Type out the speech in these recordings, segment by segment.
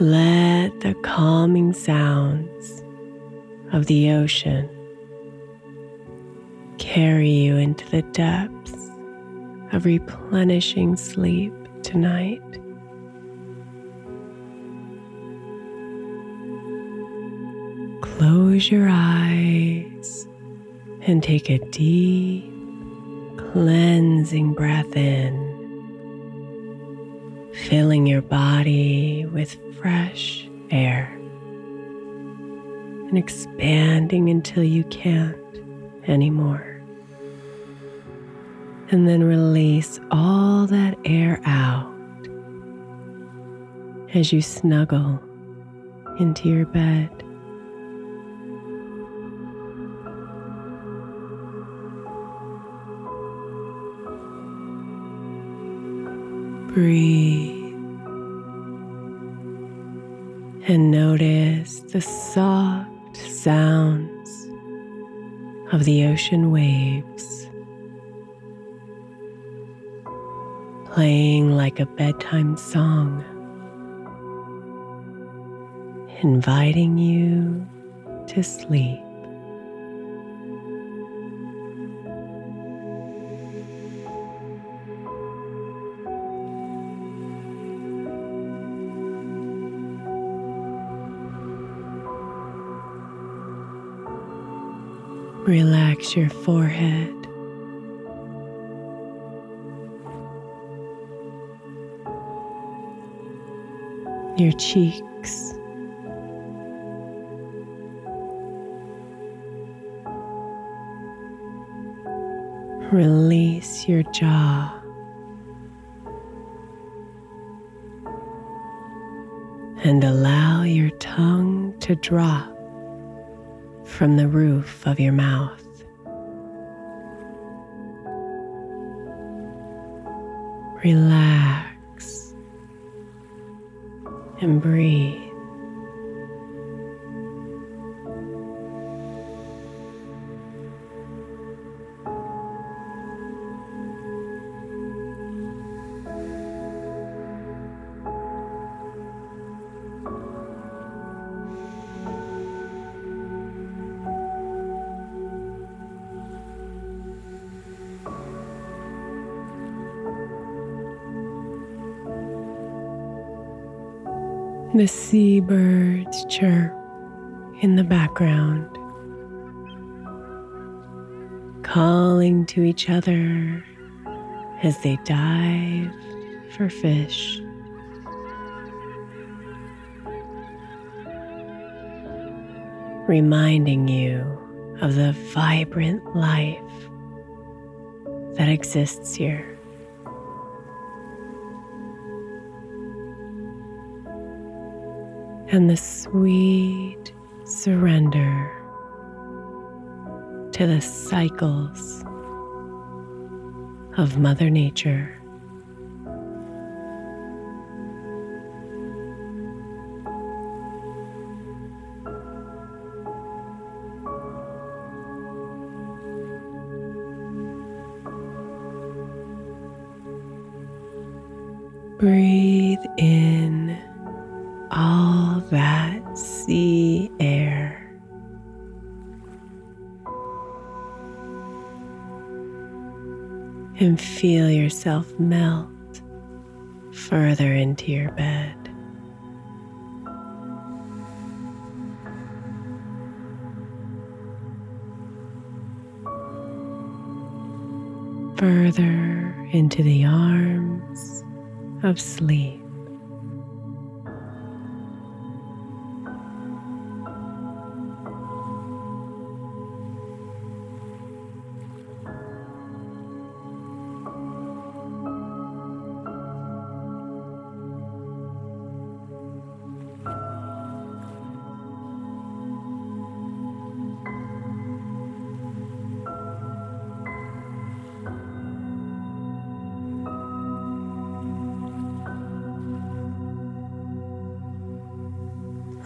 Let the calming sounds of the ocean carry you into the depths of replenishing sleep tonight. Close your eyes and take a deep, cleansing breath in, filling your body with fresh air and expanding until you can't anymore. And then release all that air out as you snuggle into your bed. Breathe. And notice the soft sounds of the ocean waves playing like a bedtime song, inviting you to sleep. Relax your forehead. Your cheeks. Release your jaw. And allow your tongue to drop from the roof of your mouth. Relax and breathe. The seabirds chirp in the background, calling to each other as they dive for fish. Reminding you of the vibrant life that exists here. And the sweet surrender to the cycles of Mother Nature. Breathe in all that sea air. And feel yourself melt further into your bed. Further into the arms of sleep.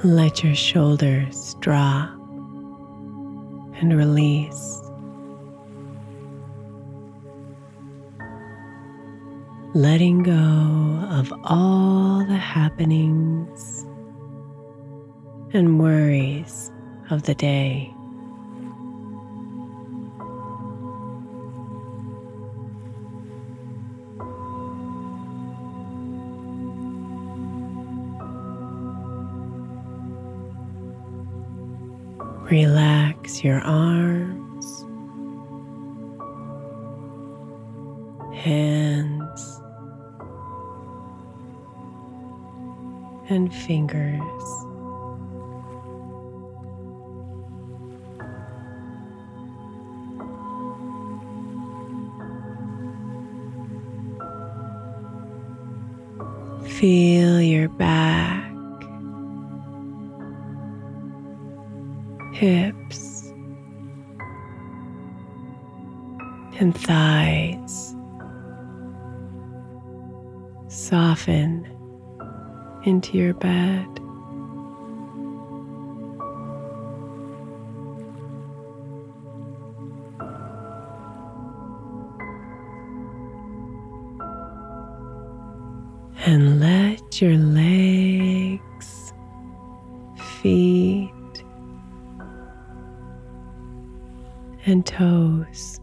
Let your shoulders drop and release. Letting go of all the happenings and worries of the day. Relax your arms, hands, and fingers. Feel your back. Hips and thighs soften into your bed. And let your legs, feet, and toes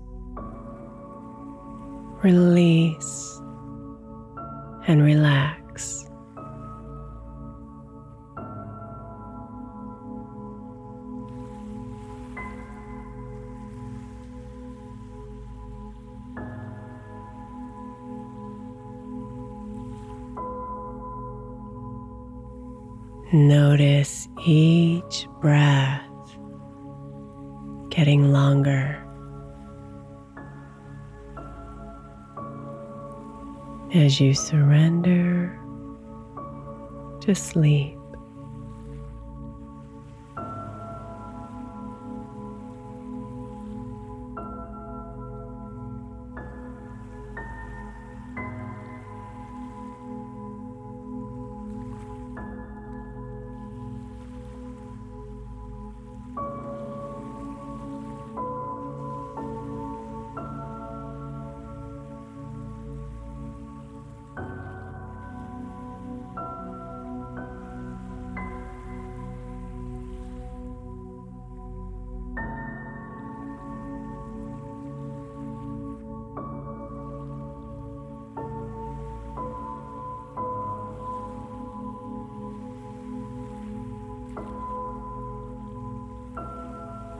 release and relax. Notice each breath getting longer. As you surrender to sleep.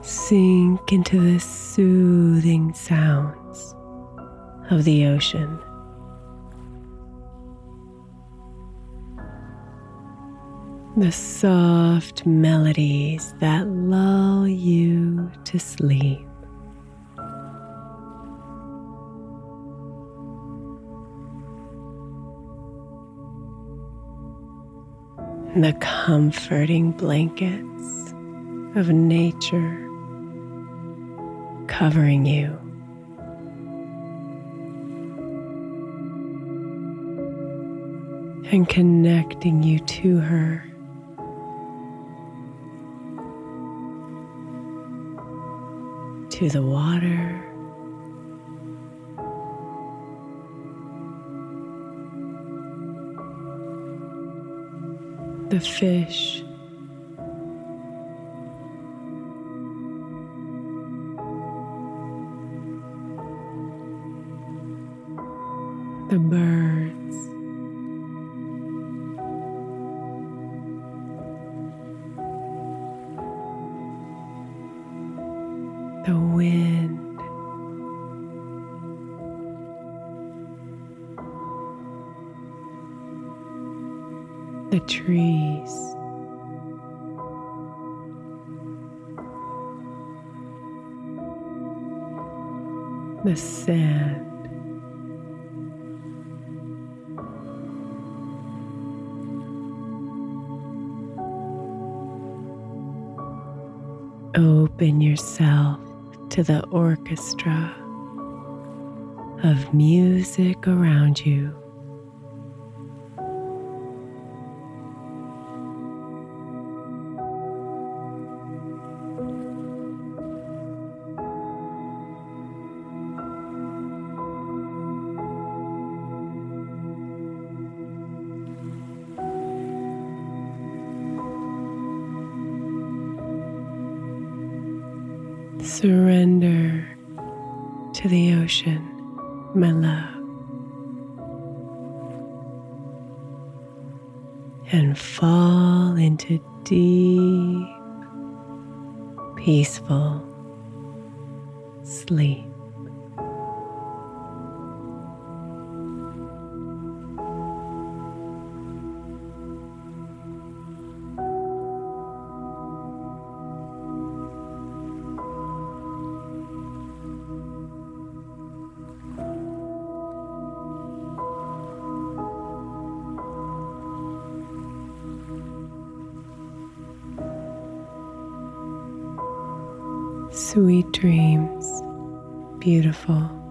Sink into the soothing sounds of the ocean. The soft melodies that lull you to sleep. The comforting blankets of nature. Covering you. And connecting you to her. To the water. The fish. The birds, the wind, the trees, the sand. Open yourself to the orchestra of music around you. Surrender to the ocean, my love, and fall into deep, peaceful sleep. Sweet dreams, beautiful.